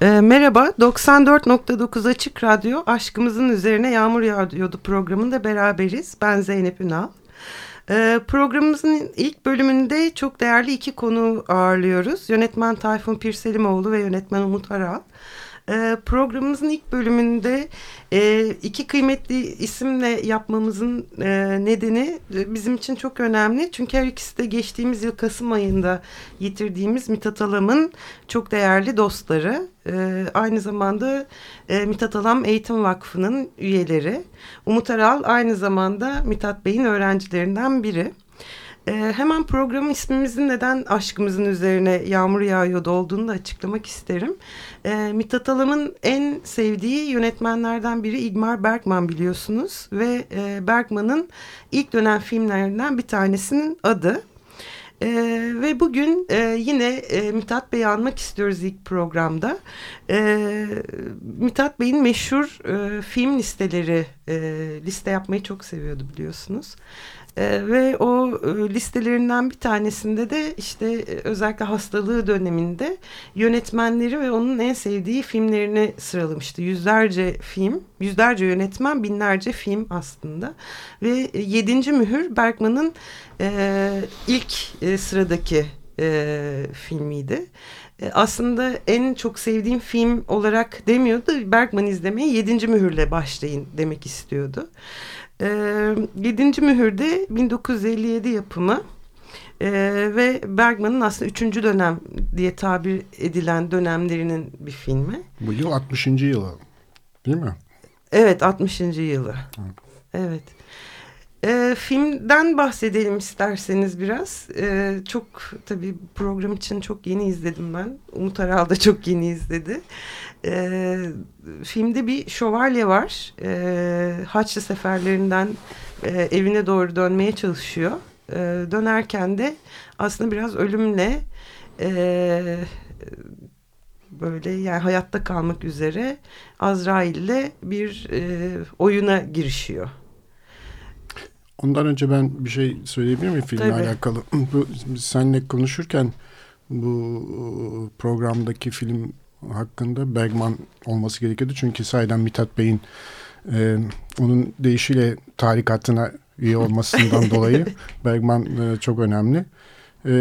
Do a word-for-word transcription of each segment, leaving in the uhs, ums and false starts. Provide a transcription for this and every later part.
E, merhaba, doksan dört nokta dokuz Açık Radyo, Aşkımızın Üzerine Yağmur Yağıyordu programında beraberiz. Ben Zeynep Ünal. E, programımızın ilk bölümünde çok değerli iki konu ağırlıyoruz. Yönetmen Tayfun Pirselimoğlu ve yönetmen Umut Aral. E, programımızın ilk bölümünde e, iki kıymetli isimle yapmamızın e, nedeni e, bizim için çok önemli. Çünkü her ikisi de geçtiğimiz yıl Kasım ayında yitirdiğimiz Mithat Alam'ın çok değerli dostları. E, aynı zamanda e, Mithat Alam Eğitim Vakfı'nın üyeleri. Umut Aral aynı zamanda Mithat Bey'in öğrencilerinden biri. E, hemen programın ismimizin neden aşkımızın üzerine yağmur yağıyordu olduğunu da açıklamak isterim. E, Mithat Alam'ın en sevdiği yönetmenlerden biri Ingmar Bergman, biliyorsunuz. Ve e, Bergman'ın ilk dönem filmlerinden bir tanesinin adı. E, ve bugün e, yine e, Mithat Bey'i anmak istiyoruz ilk programda. E, Mithat Bey'in meşhur e, film listeleri, e, liste yapmayı çok seviyordu biliyorsunuz. Ve o listelerinden bir tanesinde de işte özellikle hastalığı döneminde yönetmenleri ve onun en sevdiği filmlerini sıralamıştı. Yüzlerce film, yüzlerce yönetmen, binlerce film aslında. Ve Yedinci Mühür Bergman'ın ilk sıradaki filmiydi. Aslında en çok sevdiğim film olarak demiyordu. Bergman izlemeye Yedinci Mühür'le başlayın demek istiyordu. Yedinci Mühür'de bin dokuz yüz elli yedi yapımı e, ve Bergman'ın aslında üçüncü dönem diye tabir edilen dönemlerinin bir filmi. Bu yıl altmışıncı yılı değil mi? Evet, altmışıncı yılı. Hı. Evet. E, filmden bahsedelim isterseniz biraz. E, çok tabii program için çok yeni izledim ben. Umut Aral da çok yeni izledi. E, filmde bir şövalye var. E, Haçlı seferlerinden e, evine doğru dönmeye çalışıyor. E, dönerken de aslında biraz ölümle e, böyle yani hayatta kalmak üzere Azrail'le bir e, oyuna girişiyor. Ondan önce ben bir şey söyleyebilir miyim filmle Tabii. alakalı? Bu, seninle konuşurken bu programdaki film hakkında Bergman olması gerekiyordu. Çünkü sahiden Mithat Bey'in e, onun deyişiyle tarikatına üye olmasından dolayı Bergman e, çok önemli. E,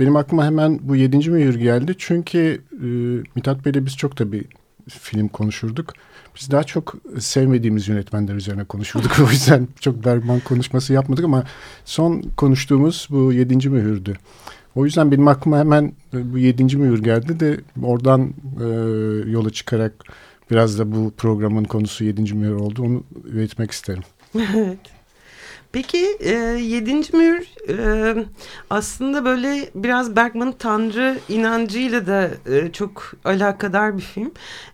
benim aklıma hemen bu Yedinci Mühür geldi. Çünkü e, Mithat Bey'le biz çok tabii film konuşurduk. Biz daha çok sevmediğimiz yönetmenler üzerine konuşurduk. O yüzden çok Bergman konuşması yapmadık ama son konuştuğumuz bu Yedinci Mühür'dü. O yüzden benim aklıma hemen bu Yedinci Mühür geldi de oradan e, yola çıkarak biraz da bu programın konusu Yedinci Mühür oldu. Onu belirtmek isterim. Evet. Peki e, Yedinci Mühür e, aslında böyle biraz Bergman'ın tanrı inancıyla da e, çok alakadar bir film.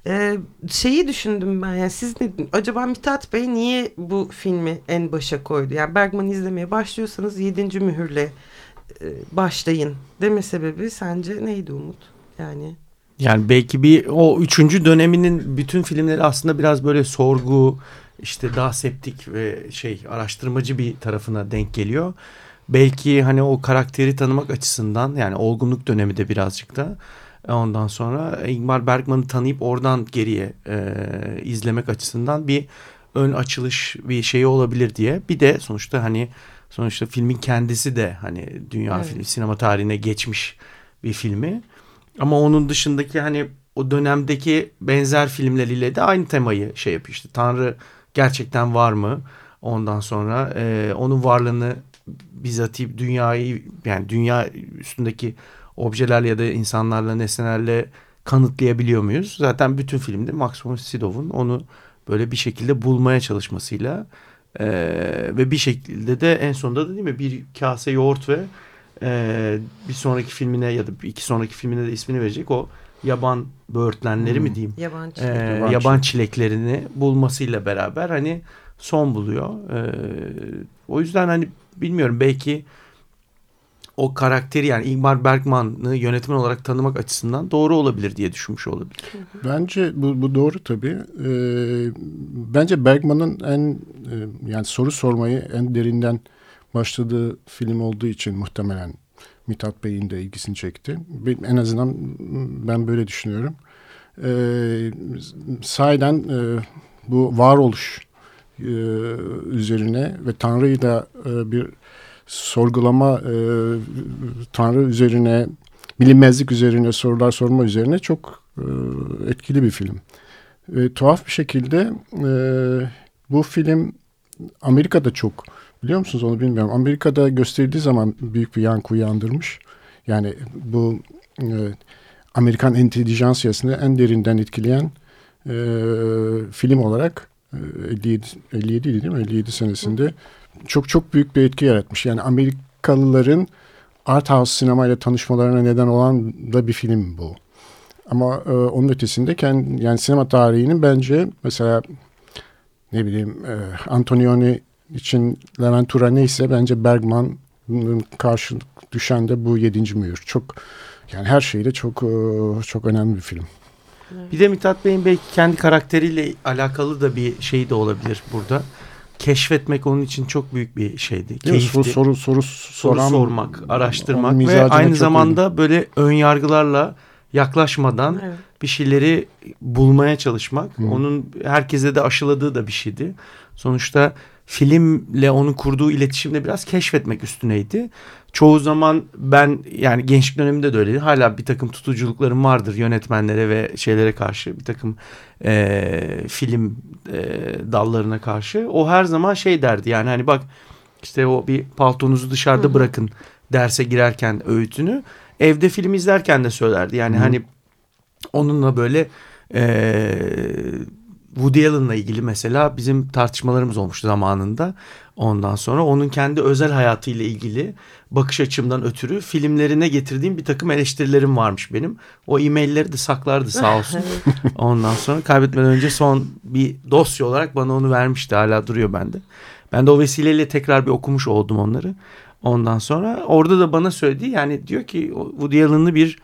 E, şeyi düşündüm ben, yani siz ne, acaba Mithat Bey niye bu filmi en başa koydu? Yani Bergman'ı izlemeye başlıyorsanız Yedinci Mühür'le e, başlayın deme sebebi sence neydi Umut? Yani... Yani belki bir o üçüncü döneminin bütün filmleri aslında biraz böyle sorgu, işte daha septik ve şey araştırmacı bir tarafına denk geliyor. Belki hani o karakteri tanımak açısından, yani olgunluk dönemi de birazcık da ondan sonra Ingmar Bergman'ı tanıyıp oradan geriye e, izlemek açısından bir ön açılış bir şey olabilir diye. Bir de sonuçta hani sonuçta filmin kendisi de hani dünya evet. film, sinema tarihine geçmiş bir filmi. Ama onun dışındaki hani o dönemdeki benzer filmleriyle de aynı temayı şey yapıyor. İşte Tanrı gerçekten var mı? Ondan sonra e, onun varlığını bizatihi dünyayı, yani dünya üstündeki objelerle ya da insanlarla, nesnelerle kanıtlayabiliyor muyuz? Zaten bütün filmde Max von Sydow'un onu böyle bir şekilde bulmaya çalışmasıyla e, ve bir şekilde de en sonunda da değil mi bir kase yoğurt ve Ee, bir sonraki filmine ya da iki sonraki filmine de ismini verecek o yaban böğürtlenleri hmm. mi diyeyim? Yaban, çilek. ee, yaban, yaban çileklerini bulmasıyla beraber hani son buluyor. Ee, o yüzden hani bilmiyorum, belki o karakteri, yani Ingmar Bergman'ı yönetmen olarak tanımak açısından doğru olabilir diye düşünmüş olabilir. Bence bu, bu doğru tabii. Ee, bence Bergman'ın en yani soru sormayı en derinden başladığı film olduğu için muhtemelen Mithat Bey'in de ilgisini çekti. En azından ben böyle düşünüyorum. Ee, sahiden e, bu varoluş e, üzerine ve Tanrı'yı da e, bir sorgulama, e, Tanrı üzerine, bilinmezlik üzerine sorular sorma üzerine çok e, etkili bir film. E, tuhaf bir şekilde e, bu film Amerika'da çok, biliyor musunuz onu bilmiyorum, Amerika'da gösterildiği zaman büyük bir yankı uyandırmış. Yani bu e, Amerikan entelijansiyasını en derinden etkileyen e, film olarak elli yedi değil mi? elli yedi senesinde çok çok büyük bir etki yaratmış. Yani Amerikalıların art house sinemayla tanışmalarına neden olan da bir film bu. Ama e, onun ötesinde kendi, yani sinema tarihinin bence mesela ne bileyim e, Antonioni için Levent Tura neyse, bence Bergman'ın karşı düşen de bu Yedinci Mühür. Çok, yani her şeyle çok e, çok önemli bir film. Bir de Mithat Bey'in belki kendi karakteriyle alakalı da bir şey de olabilir burada. Keşfetmek onun için çok büyük bir şeydi. Keyifti. Soru, soru, soru, soru soran, sormak, araştırmak ve aynı zamanda iyi. Böyle ön yargılarla yaklaşmadan evet. bir şeyleri bulmaya çalışmak. Hı. Onun herkese de aşıladığı da bir şeydi. Sonuçta filmle onun kurduğu iletişimde biraz keşfetmek üstüneydi. Çoğu zaman ben, yani gençlik döneminde de öyleydi. Hala bir takım tutuculuklarım vardır yönetmenlere ve şeylere karşı. Bir takım e, film e, dallarına karşı. O her zaman şey derdi, yani hani bak işte o bir paltonuzu dışarıda Hı. bırakın derse girerken öğütünü. Evde film izlerken de söylerdi. Yani Hı. hani onunla böyle... E, Woody Allen'la ilgili mesela bizim tartışmalarımız olmuştu zamanında. Ondan sonra onun kendi özel hayatıyla ilgili bakış açımdan ötürü filmlerine getirdiğim bir takım eleştirilerim varmış benim. O e-mailleri de saklardı sağ olsun. Ondan sonra kaybetmeden önce son bir dosya olarak bana onu vermişti. Hala duruyor bende. Ben de o vesileyle tekrar bir okumuş oldum onları. Ondan sonra orada da bana söyledi, yani diyor ki Woody Allen'ı bir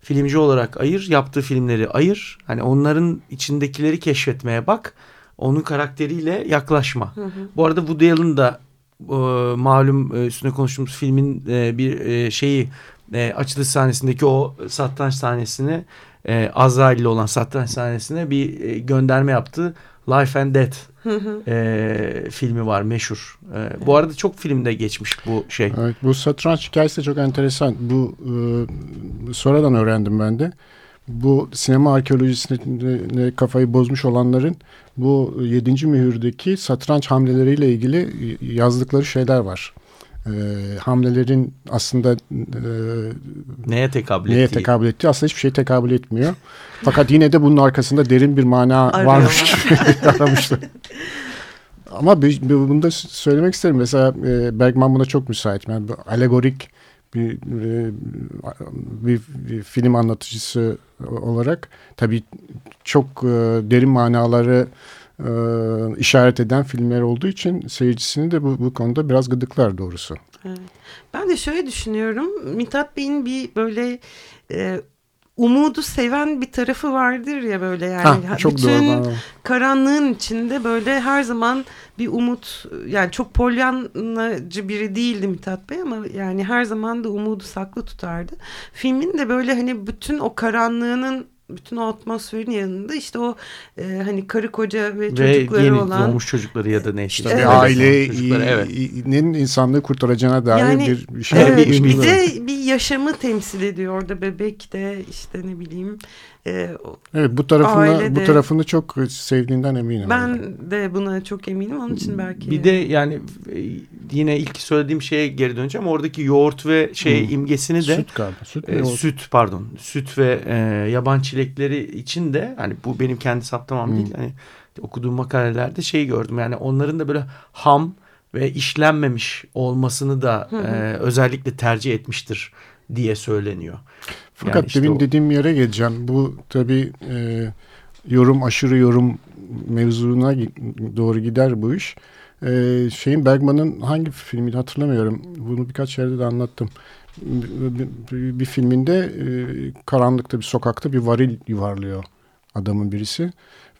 filmci olarak ayır, yaptığı filmleri ayır. Hani onların içindekileri keşfetmeye bak. Onun karakteriyle yaklaşma. Hı hı. Bu arada Woody Allen da e, malum üstüne konuştuğumuz filmin e, bir e, şeyi e, açılış sahnesindeki o satranç sahnesini e, Azrail ile olan satranç sahnesine bir e, gönderme yaptı. Life and Death hı hı. E, filmi var meşhur. E, evet. Bu arada çok filmde geçmiş bu şey. Evet, bu satranç hikayesi de çok enteresan. Bu e, sonradan öğrendim ben de. Bu sinema arkeolojisine kafayı bozmuş olanların bu yedinci mühürdeki satranç hamleleriyle ilgili yazdıkları şeyler var. E, hamlelerin aslında e, neye tekabül neye ettiği? tekabül ettiği aslında hiçbir şey tekabül etmiyor. Fakat yine de bunun arkasında derin bir mana Arıyor varmış gibi aramışlar. Ama bunu da söylemek isterim. Mesela e, Bergman buna çok müsait. Yani alegorik bir, e, bir, bir film anlatıcısı olarak tabii çok e, derin manaları E, işaret eden filmler olduğu için seyircisini de bu, bu konuda biraz gıdıklar doğrusu. Evet. Ben de şöyle düşünüyorum. Mithat Bey'in bir böyle e, umudu seven bir tarafı vardır ya böyle, yani ha, bütün karanlığın içinde böyle her zaman bir umut, yani çok polyanacı biri değildi Mithat Bey ama yani her zaman da umudu saklı tutardı. Filmin de böyle hani bütün o karanlığının, bütün o atmosferin yanında işte o e, hani karı koca ve çocukları ve yeni olan. Ve doğmuş çocukları ya da ne işte. Evet. Ailenin evet. insanlığı kurtaracağına dair yani, bir şey. Evet, bir, bir de bir yaşamı temsil ediyor orada, bebek de işte ne bileyim. E, evet bu tarafını, bu tarafını çok sevdiğinden eminim. Ben yani. de buna çok eminim, onun için belki. Bir de yani yine ilk söylediğim şeye geri döneceğim. Oradaki yoğurt ve şey hmm. imgesini de. Süt galiba. Süt, e, süt pardon. Süt ve e, yaban çilekleri için de, hani bu benim kendi saptamam hmm. değil. Hani okuduğum makalelerde şeyi gördüm. Yani onların da böyle ham ve işlenmemiş olmasını da hmm. e, özellikle tercih etmiştir diye söyleniyor. Fakat yani işte demin o... dediğim yere geleceğim. Bu tabii e, yorum aşırı yorum mevzuna doğru gider bu iş. E, şeyin Bergman'ın hangi filmini hatırlamıyorum. Bunu birkaç yerde de anlattım. Bir, bir filminde e, karanlıkta bir sokakta bir varil yuvarlıyor adamın birisi.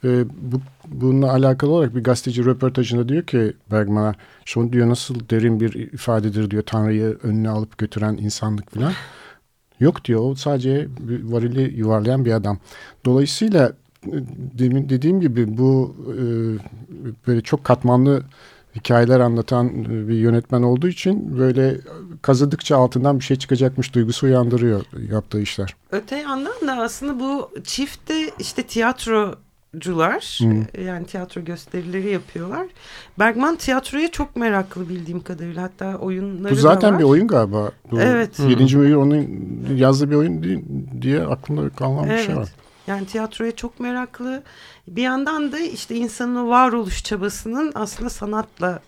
Ve bu, bununla alakalı olarak bir gazeteci röportajında diyor ki Bergman'a, şunu diyor, nasıl derin bir ifadedir diyor, Tanrı'yı önüne alıp götüren insanlık falan. Yok diyor, o sadece varili yuvarlayan bir adam. Dolayısıyla demin dediğim gibi bu e, böyle çok katmanlı hikayeler anlatan bir yönetmen olduğu için böyle kazıdıkça altından bir şey çıkacakmış duygusu uyandırıyor yaptığı işler. Öte yandan da aslında bu çift de işte tiyatro cular hmm. yani tiyatro gösterileri yapıyorlar. Bergman tiyatroya çok meraklı bildiğim kadarıyla, hatta oyunları da var. Bu zaten bir oyun galiba. Bu evet. Yedinci Mühür onun yazdığı bir oyun değil, diye aklımda kalan evet. bir şey var. Yani tiyatroya çok meraklı. Bir yandan da işte insanın varoluş çabasının aslında sanatla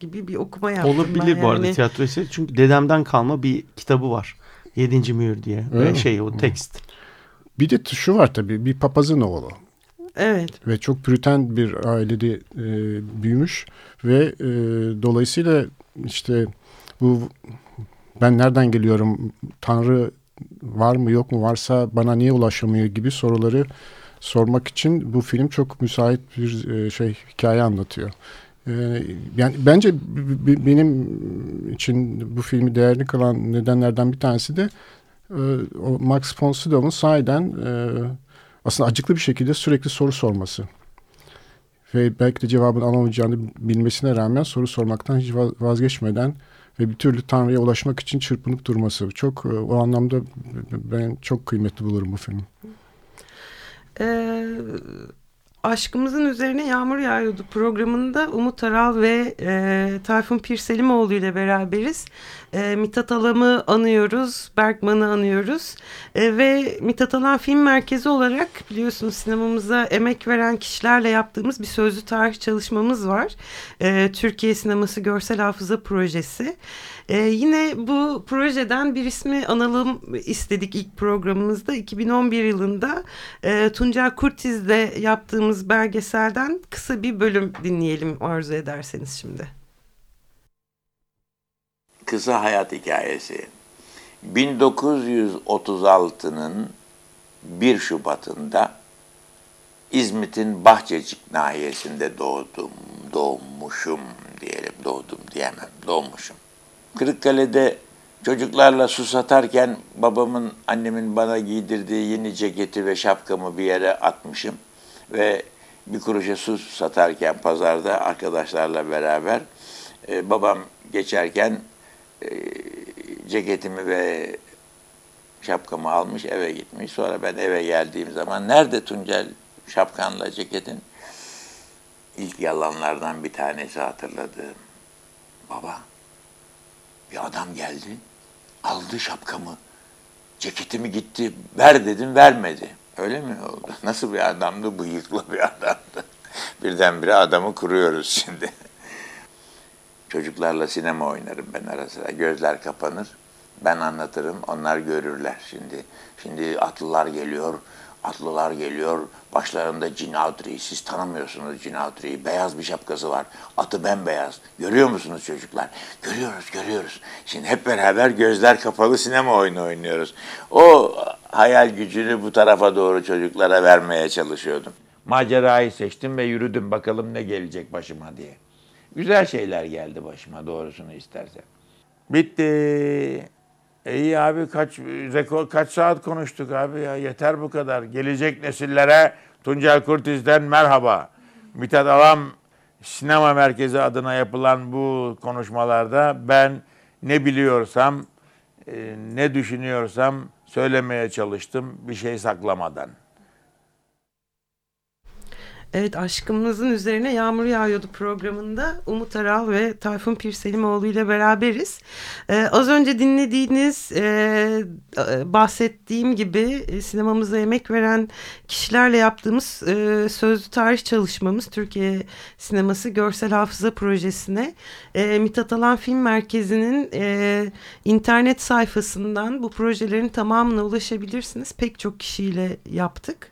gibi bir okuma yaptım. Olabilir yani. Bu arada tiyatro ise, çünkü dedemden kalma bir kitabı var. Yedinci Mühür diye. Öyle şey mi? O tekst. Bir de şu var tabii, bir papazın oğlu. Evet. Ve çok püriten bir ailede e, büyümüş ve e, dolayısıyla işte bu ben nereden geliyorum, Tanrı var mı yok mu, varsa bana niye ulaşamıyor gibi soruları sormak için bu film çok müsait bir e, şey hikaye anlatıyor. E, yani bence b- b- benim için bu filmi değerli kılan nedenlerden bir tanesi de e, o Max von Sydow'un sahiden e, aslında acıklı bir şekilde sürekli soru sorması. Ve belki de cevabını alamayacağını bilmesine rağmen soru sormaktan hiç vazgeçmeden ve bir türlü Tanrı'ya ulaşmak için çırpınıp durması. Çok o anlamda ben çok kıymetli bulurum bu filmi. Ee, Aşkımızın Üzerine Yağmur Yağıyordu programında Umut Aral ve e, Tayfun Pirselimoğlu ile beraberiz. E, Mithat Alam'ı anıyoruz, Bergman'ı anıyoruz e, ve Mithat Alam Film Merkezi olarak biliyorsunuz sinemamıza emek veren kişilerle yaptığımız bir sözlü tarih çalışmamız var. E, Türkiye Sineması Görsel Hafıza Projesi. E, yine bu projeden bir ismi analım istedik ilk programımızda. iki bin on bir yılında e, Tunca Kurtiz'de yaptığımız belgeselden kısa bir bölüm dinleyelim arzu ederseniz şimdi. Kısa hayat hikayesi. bin dokuz yüz otuz altının bir Şubat'ında İzmit'in Bahçecik nahiyesinde doğdum, doğmuşum diyelim, doğdum diyemem, doğmuşum. Kırıkkale'de çocuklarla su satarken babamın, annemin bana giydirdiği yeni ceketi ve şapkamı bir yere atmışım ve bir kuruşa su satarken pazarda arkadaşlarla beraber e, babam geçerken ceketimi ve şapkamı almış eve gitmiş. Sonra ben eve geldiğim zaman, nerede Tuncel şapkanla ceketin? İlk yalanlardan bir tanesi hatırladım. Baba, bir adam geldi, aldı şapkamı, ceketimi gitti, ver dedim, vermedi. Öyle mi oldu? Nasıl bir adamdı? Bıyıklı bir adamdı. Birdenbire adamı kuruyoruz şimdi. Çocuklarla sinema oynarım ben ara sıra. Gözler kapanır. Ben anlatırım. Onlar görürler şimdi. Şimdi atlılar geliyor. Atlılar geliyor. Başlarında Cinadri. Siz tanımıyorsunuz Cinadri'yi. Beyaz bir şapkası var. Atı bembeyaz. Görüyor musunuz çocuklar? Görüyoruz, görüyoruz. Şimdi hep beraber gözler kapalı sinema oyunu oynuyoruz. O hayal gücünü bu tarafa doğru çocuklara vermeye çalışıyordum. Macerayı seçtim ve yürüdüm. Bakalım ne gelecek başıma diye. Güzel şeyler geldi başıma doğrusunu istersen. Bitti. İyi abi, kaç rekor kaç saat konuştuk abi ya, yeter bu kadar. Gelecek nesillere Tuncel Kurtiz'den merhaba. Mithat Alam Sinema Merkezi adına yapılan bu konuşmalarda ben ne biliyorsam, ne düşünüyorsam söylemeye çalıştım, bir şey saklamadan. Evet, aşkımızın üzerine yağmur yağıyordu programında Umut Aral ve Tayfun Pirselimoğlu ile beraberiz. Ee, az önce dinlediğiniz, e, bahsettiğim gibi sinemamıza emek veren kişilerle yaptığımız e, sözlü tarih çalışmamız Türkiye Sineması Görsel Hafıza Projesi'ne e, Mithat Alam Film Merkezi'nin e, internet sayfasından bu projelerin tamamına ulaşabilirsiniz. Pek çok kişiyle yaptık.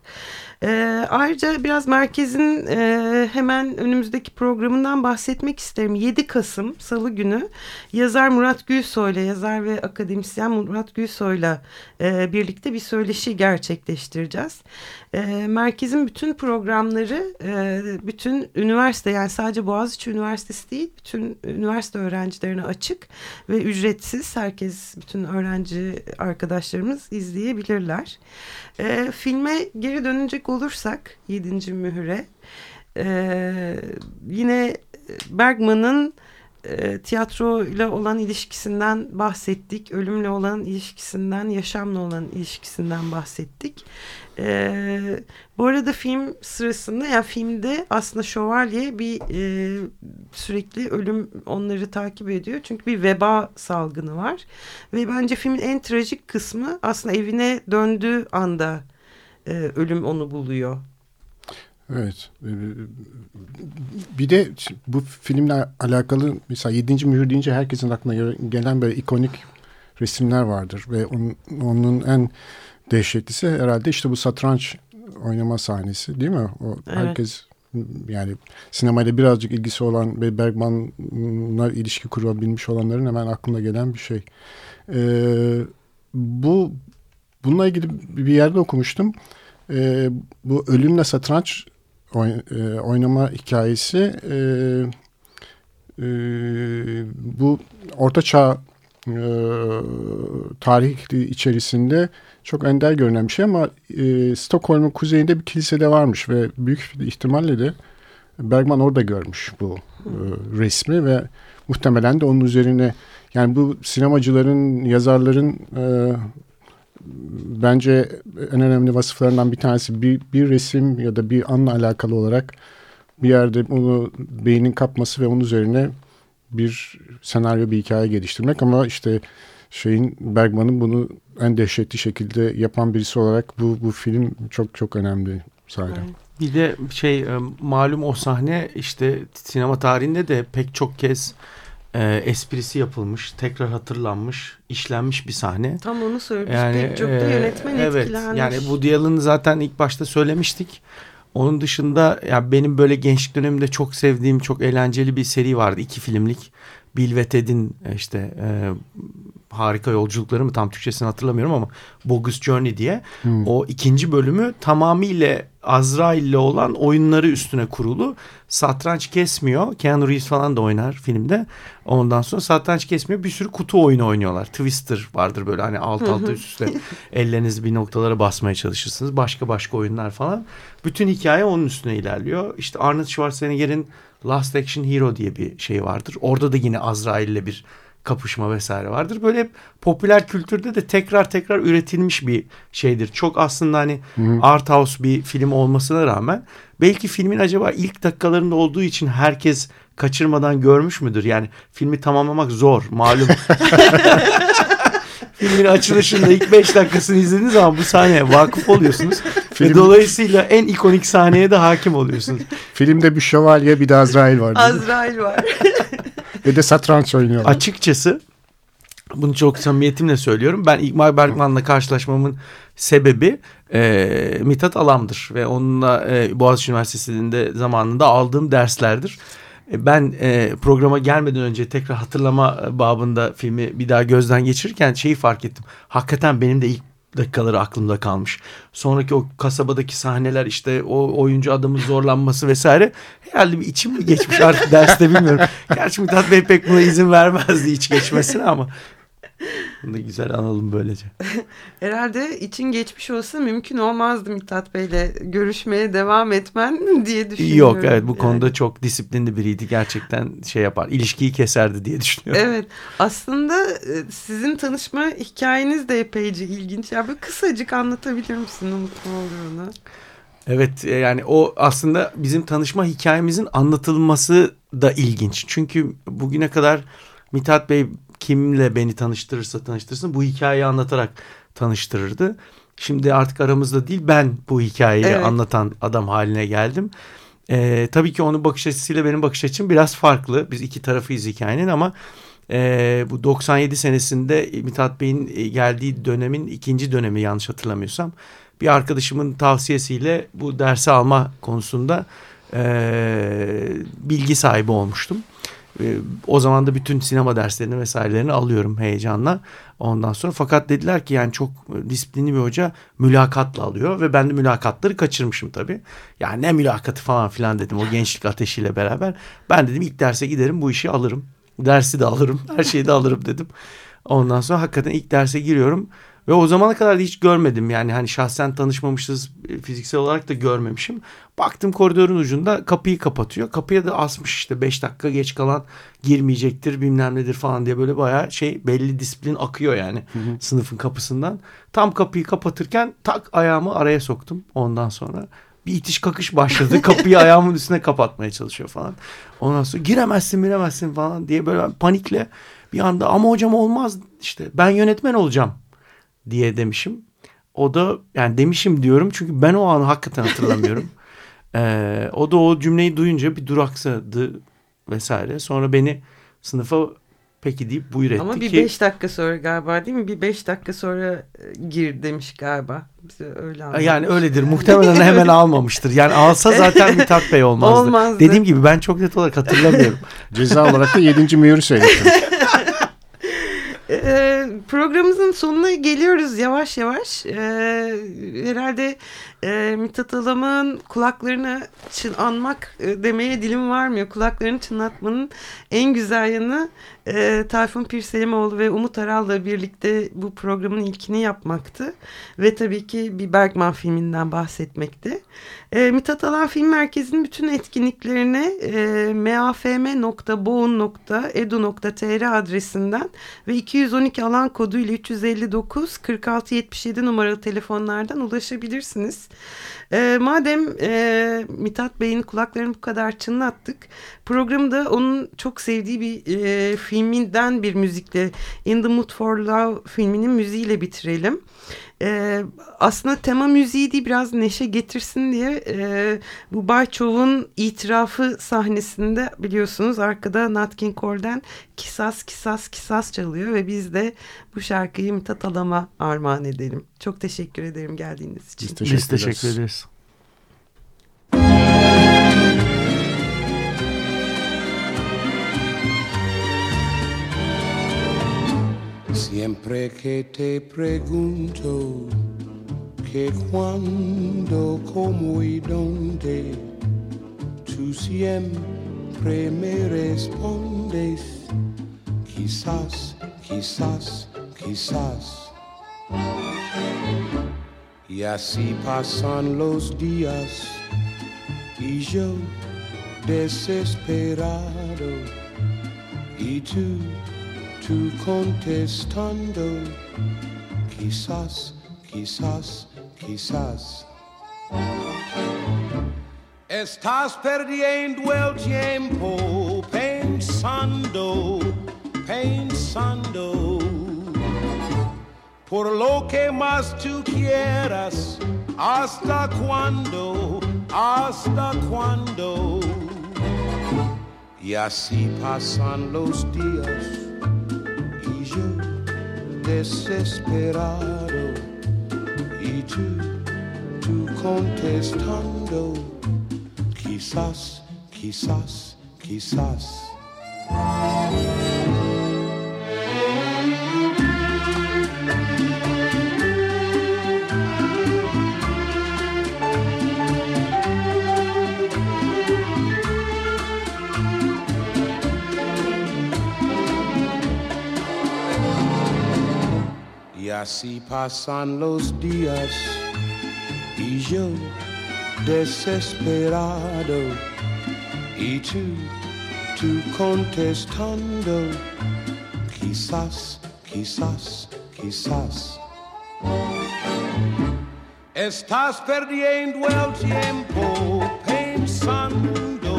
E, ayrıca biraz merkezin e, hemen önümüzdeki programından bahsetmek isterim. yedi Kasım Salı günü yazar Murat Gülsoy'la, yazar ve akademisyen Murat Gülsoy'la e, birlikte bir söyleşi gerçekleştireceğiz. E, merkezin bütün programları, e, bütün üniversite, yani sadece Boğaziçi Üniversitesi değil, bütün üniversite öğrencilerine açık ve ücretsiz. Herkes, bütün öğrenci arkadaşlarımız izleyebilirler. E, filme geri dönecek olursak, Yedinci Mühür'e, ee, yine Bergman'ın e, tiyatroyla olan ilişkisinden bahsettik, ölümle olan ilişkisinden, yaşamla olan ilişkisinden bahsettik. Ee, bu arada film sırasında, yani filmde aslında şövalye bir e, sürekli ölüm onları takip ediyor. Çünkü bir veba salgını var ve bence filmin en trajik kısmı aslında evine döndüğü anda e, ölüm onu buluyor. Evet. Bir de bu filmle alakalı mesela yedinci mühür deyince herkesin aklına gelen böyle ikonik resimler vardır ve onun, onun en dehşetlisi herhalde işte bu satranç oynama sahnesi, değil mi? O, evet. Herkes, yani sinemayla birazcık ilgisi olan ve Bergman'la ilişki kurabilmiş olanların hemen aklına gelen bir şey. Ee, bu bununla ilgili bir yerde okumuştum. Ee, bu ölümle satranç oynama hikayesi e, e, bu Orta Çağ e, tarih içerisinde çok ender görünen bir şey ama e, Stockholm'un kuzeyinde bir kilisede varmış ve büyük ihtimalle de Bergman orada görmüş bu e, resmi ve muhtemelen de onun üzerine, yani bu sinemacıların, yazarların e, bence en önemli vasıflarından bir tanesi bir, bir resim ya da bir anla alakalı olarak bir yerde onu beynin kapması ve onun üzerine bir senaryo, bir hikaye geliştirmek. Ama işte şeyin, Bergman'ın bunu en dehşetli şekilde yapan birisi olarak bu bu film çok çok önemli sahne. Bir de şey, malum o sahne işte sinema tarihinde de pek çok kez E, esprisi yapılmış, tekrar hatırlanmış, işlenmiş bir sahne. Tam onu söylemiş. Yani, pek çok da yönetmen e, etkilenmiş. Evet, yani bu diyalını zaten ilk başta söylemiştik. Onun dışında ya benim böyle gençlik dönemimde çok sevdiğim, çok eğlenceli bir seri vardı. İki filmlik. Bill ve Ted'in işte e, harika yolculukları mı, tam Türkçesini hatırlamıyorum ama Bogus Journey diye. Hmm. O ikinci bölümü tamamıyla Azrail ile olan oyunları üstüne kurulu. Satranç kesmiyor. Keanu Reeves falan da oynar filmde. Ondan sonra satranç kesmiyor. Bir sürü kutu oyunu oynuyorlar. Twister vardır böyle, hani alt alta üst üste ellerinizi bir noktalara basmaya çalışırsınız. Başka başka oyunlar falan. Bütün hikaye onun üstüne ilerliyor. İşte Arnold Schwarzenegger'in Last Action Hero diye bir şey vardır. Orada da yine Azrail ile bir kapışma vesaire vardır. Böyle hep popüler kültürde de tekrar tekrar üretilmiş bir şeydir. Çok aslında hani art house bir film olmasına rağmen belki filmin acaba ilk dakikalarında olduğu için herkes kaçırmadan görmüş müdür? Yani filmi tamamlamak zor malum. Filmin açılışında ilk beş dakikasını izlediğiniz zaman bu sahneye vakıf oluyorsunuz. Film... Ve dolayısıyla en ikonik sahneye de hakim oluyorsunuz. Filmde bir şövalye, bir de Azrail var. Azrail var. Ve de satranç oynuyorlar. Açıkçası bunu çok samimiyetimle söylüyorum. Ben Ingmar Bergman'la karşılaşmamın sebebi e, Mithat Alam'dır. Ve onunla e, Boğaziçi Üniversitesi'nde zamanında aldığım derslerdir. E, ben e, programa gelmeden önce tekrar hatırlama babında filmi bir daha gözden geçirirken şeyi fark ettim. Hakikaten benim de ilk dakikaları aklımda kalmış. Sonraki o kasabadaki sahneler, işte o oyuncu adamın zorlanması vesaire, herhalde bir içim mi geçmiş artık derste bilmiyorum. Gerçi Mithat Bey pek buna izin vermezdi hiç geçmesine ama bunu da güzel analım böylece. Herhalde için geçmiş olsa mümkün olmazdı Mithat Bey'le görüşmeye devam etmen diye düşünüyorum. Yok, evet, bu konuda yani çok disiplinli biriydi. Gerçekten şey yapar, ilişkiyi keserdi diye düşünüyorum. Evet, aslında sizin tanışma hikayeniz de epeyce ilginç. Ya böyle kısacık anlatabilir misin Umut, ne olduğunu? Evet, yani o aslında bizim tanışma hikayemizin anlatılması da ilginç. Çünkü bugüne kadar Mithat Bey kimle beni tanıştırırsa tanıştırsın bu hikayeyi anlatarak tanıştırırdı. Şimdi artık aramızda değil, ben bu hikayeyi evet. anlatan adam haline geldim. Ee, tabii ki onun bakış açısıyla benim bakış açım biraz farklı. Biz iki tarafıyız hikayenin ama e, bu doksan yedi senesinde Mithat Bey'in geldiği dönemin ikinci dönemi yanlış hatırlamıyorsam. Bir arkadaşımın tavsiyesiyle bu dersi alma konusunda e, bilgi sahibi olmuştum. E, o zaman da bütün sinema derslerini vesairelerini alıyorum heyecanla. Ondan sonra fakat dediler ki yani çok disiplinli bir hoca mülakatla alıyor ve ben de mülakatları kaçırmışım tabii. Yani ne mülakatı falan filan dedim o gençlik ateşiyle beraber. Ben dedim ilk derse giderim, bu işi alırım. Dersi de alırım, her şeyi de alırım dedim. Ondan sonra hakikaten ilk derse giriyorum. Ve o zamana kadar da hiç görmedim yani, hani şahsen tanışmamışız, fiziksel olarak da görmemişim. Baktım koridorun ucunda kapıyı kapatıyor. Kapıya da asmış işte beş dakika geç kalan girmeyecektir bilmem nedir falan diye, böyle bayağı şey, belli disiplin akıyor yani hı hı. sınıfın kapısından. Tam kapıyı kapatırken tak ayağımı araya soktum, ondan sonra bir itiş kakış başladı. Kapıyı ayağımın üstüne kapatmaya çalışıyor falan. Ondan sonra giremezsin giremezsin falan diye böyle panikle bir anda ama hocam olmaz işte ben yönetmen olacağım diye demişim. O da yani demişim diyorum çünkü ben o anı hakikaten hatırlamıyorum. ee, o da o cümleyi duyunca bir duraksadı vesaire. Sonra beni sınıfa peki deyip buyur etti. Ama bir ki, beş dakika sonra galiba değil mi? Bir beş dakika sonra gir demiş galiba. Bize öyle anlamış. Yani öyledir. Muhtemelen hemen almamıştır. Yani alsa zaten Mithat Bey olmazdı. olmazdı. Dediğim gibi ben çok net olarak hatırlamıyorum. Ceza olarak da yedinci mühürü söyledim. Ee, programımızın sonuna geliyoruz yavaş yavaş. Ee, herhalde e, Mithat Alam'ın kulaklarını çın- anmak e, demeye dilim varmıyor. Kulaklarını çınlatmanın en güzel yanı e, Tayfun Pirselimoğlu ve Umut Aral'la birlikte bu programın ilkini yapmaktı. Ve tabii ki bir Bergman filminden bahsetmekti. E, Mithat Alam Film Merkezi'nin bütün etkinliklerine e, m a f m nokta b o u n nokta e d u nokta t r adresinden ve iki yüz on iki alan koduyla üç yüz elli dokuz kırk altı yetmiş yedi numaralı telefonlardan ulaşabilirsiniz. E, madem e, Mithat Bey'in kulaklarını bu kadar çınlattık, programı da onun çok sevdiği bir e, filminden bir müzikle, In the Mood for Love filminin müziğiyle bitirelim. E, aslında tema müziği değil, biraz neşe getirsin diye e, bu Bayçov'un itirafı sahnesinde biliyorsunuz arkada Nat King Cole'den Kisas Kisas Kisas çalıyor ve biz de bu şarkıyı Mithat Alam'a armağan edelim. Çok teşekkür ederim geldiğiniz için. Biz teşekkür, biz teşekkür ederiz. Siempre que te pregunto que cuándo, cómo y dónde, tú siempre me respondes quizás, quizás, quizás. Y así pasan los días y yo desesperado y tú tú contestando quizás, quizás, quizás. Estás perdiendo el tiempo pensando, pensando por lo que más tú quieras. ¿Hasta cuándo? ¿Hasta cuándo? Y así pasan los días desesperado y tú, tú contestando quizás, quizás, quizás. Así pasan los días y yo desesperado y tú, tú contestando quizás, quizás, quizás. Estás perdiendo el tiempo pensando,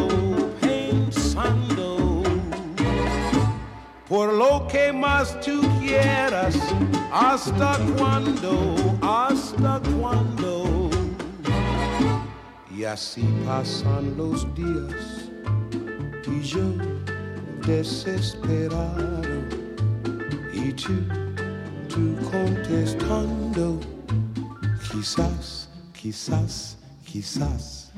pensando por lo que más tú quieras. Hasta cuando, hasta cuando. Y así pasan los días y yo desesperado y tú, tú contestando. Quizás, quizás, quizás.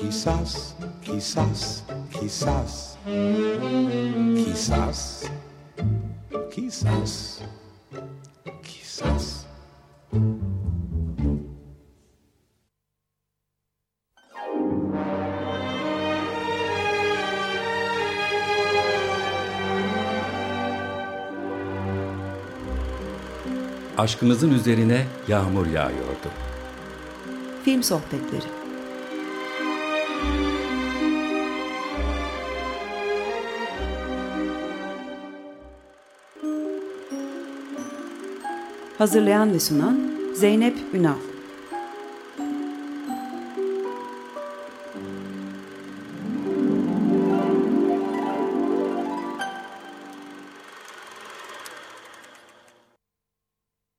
Quizás, quizás, quizás. Quizás, quizás, quizás. Aşkımızın üzerine yağmur yağıyordu. Film sohbetleri. Hazırlayan ve sunan Zeynep Ünal.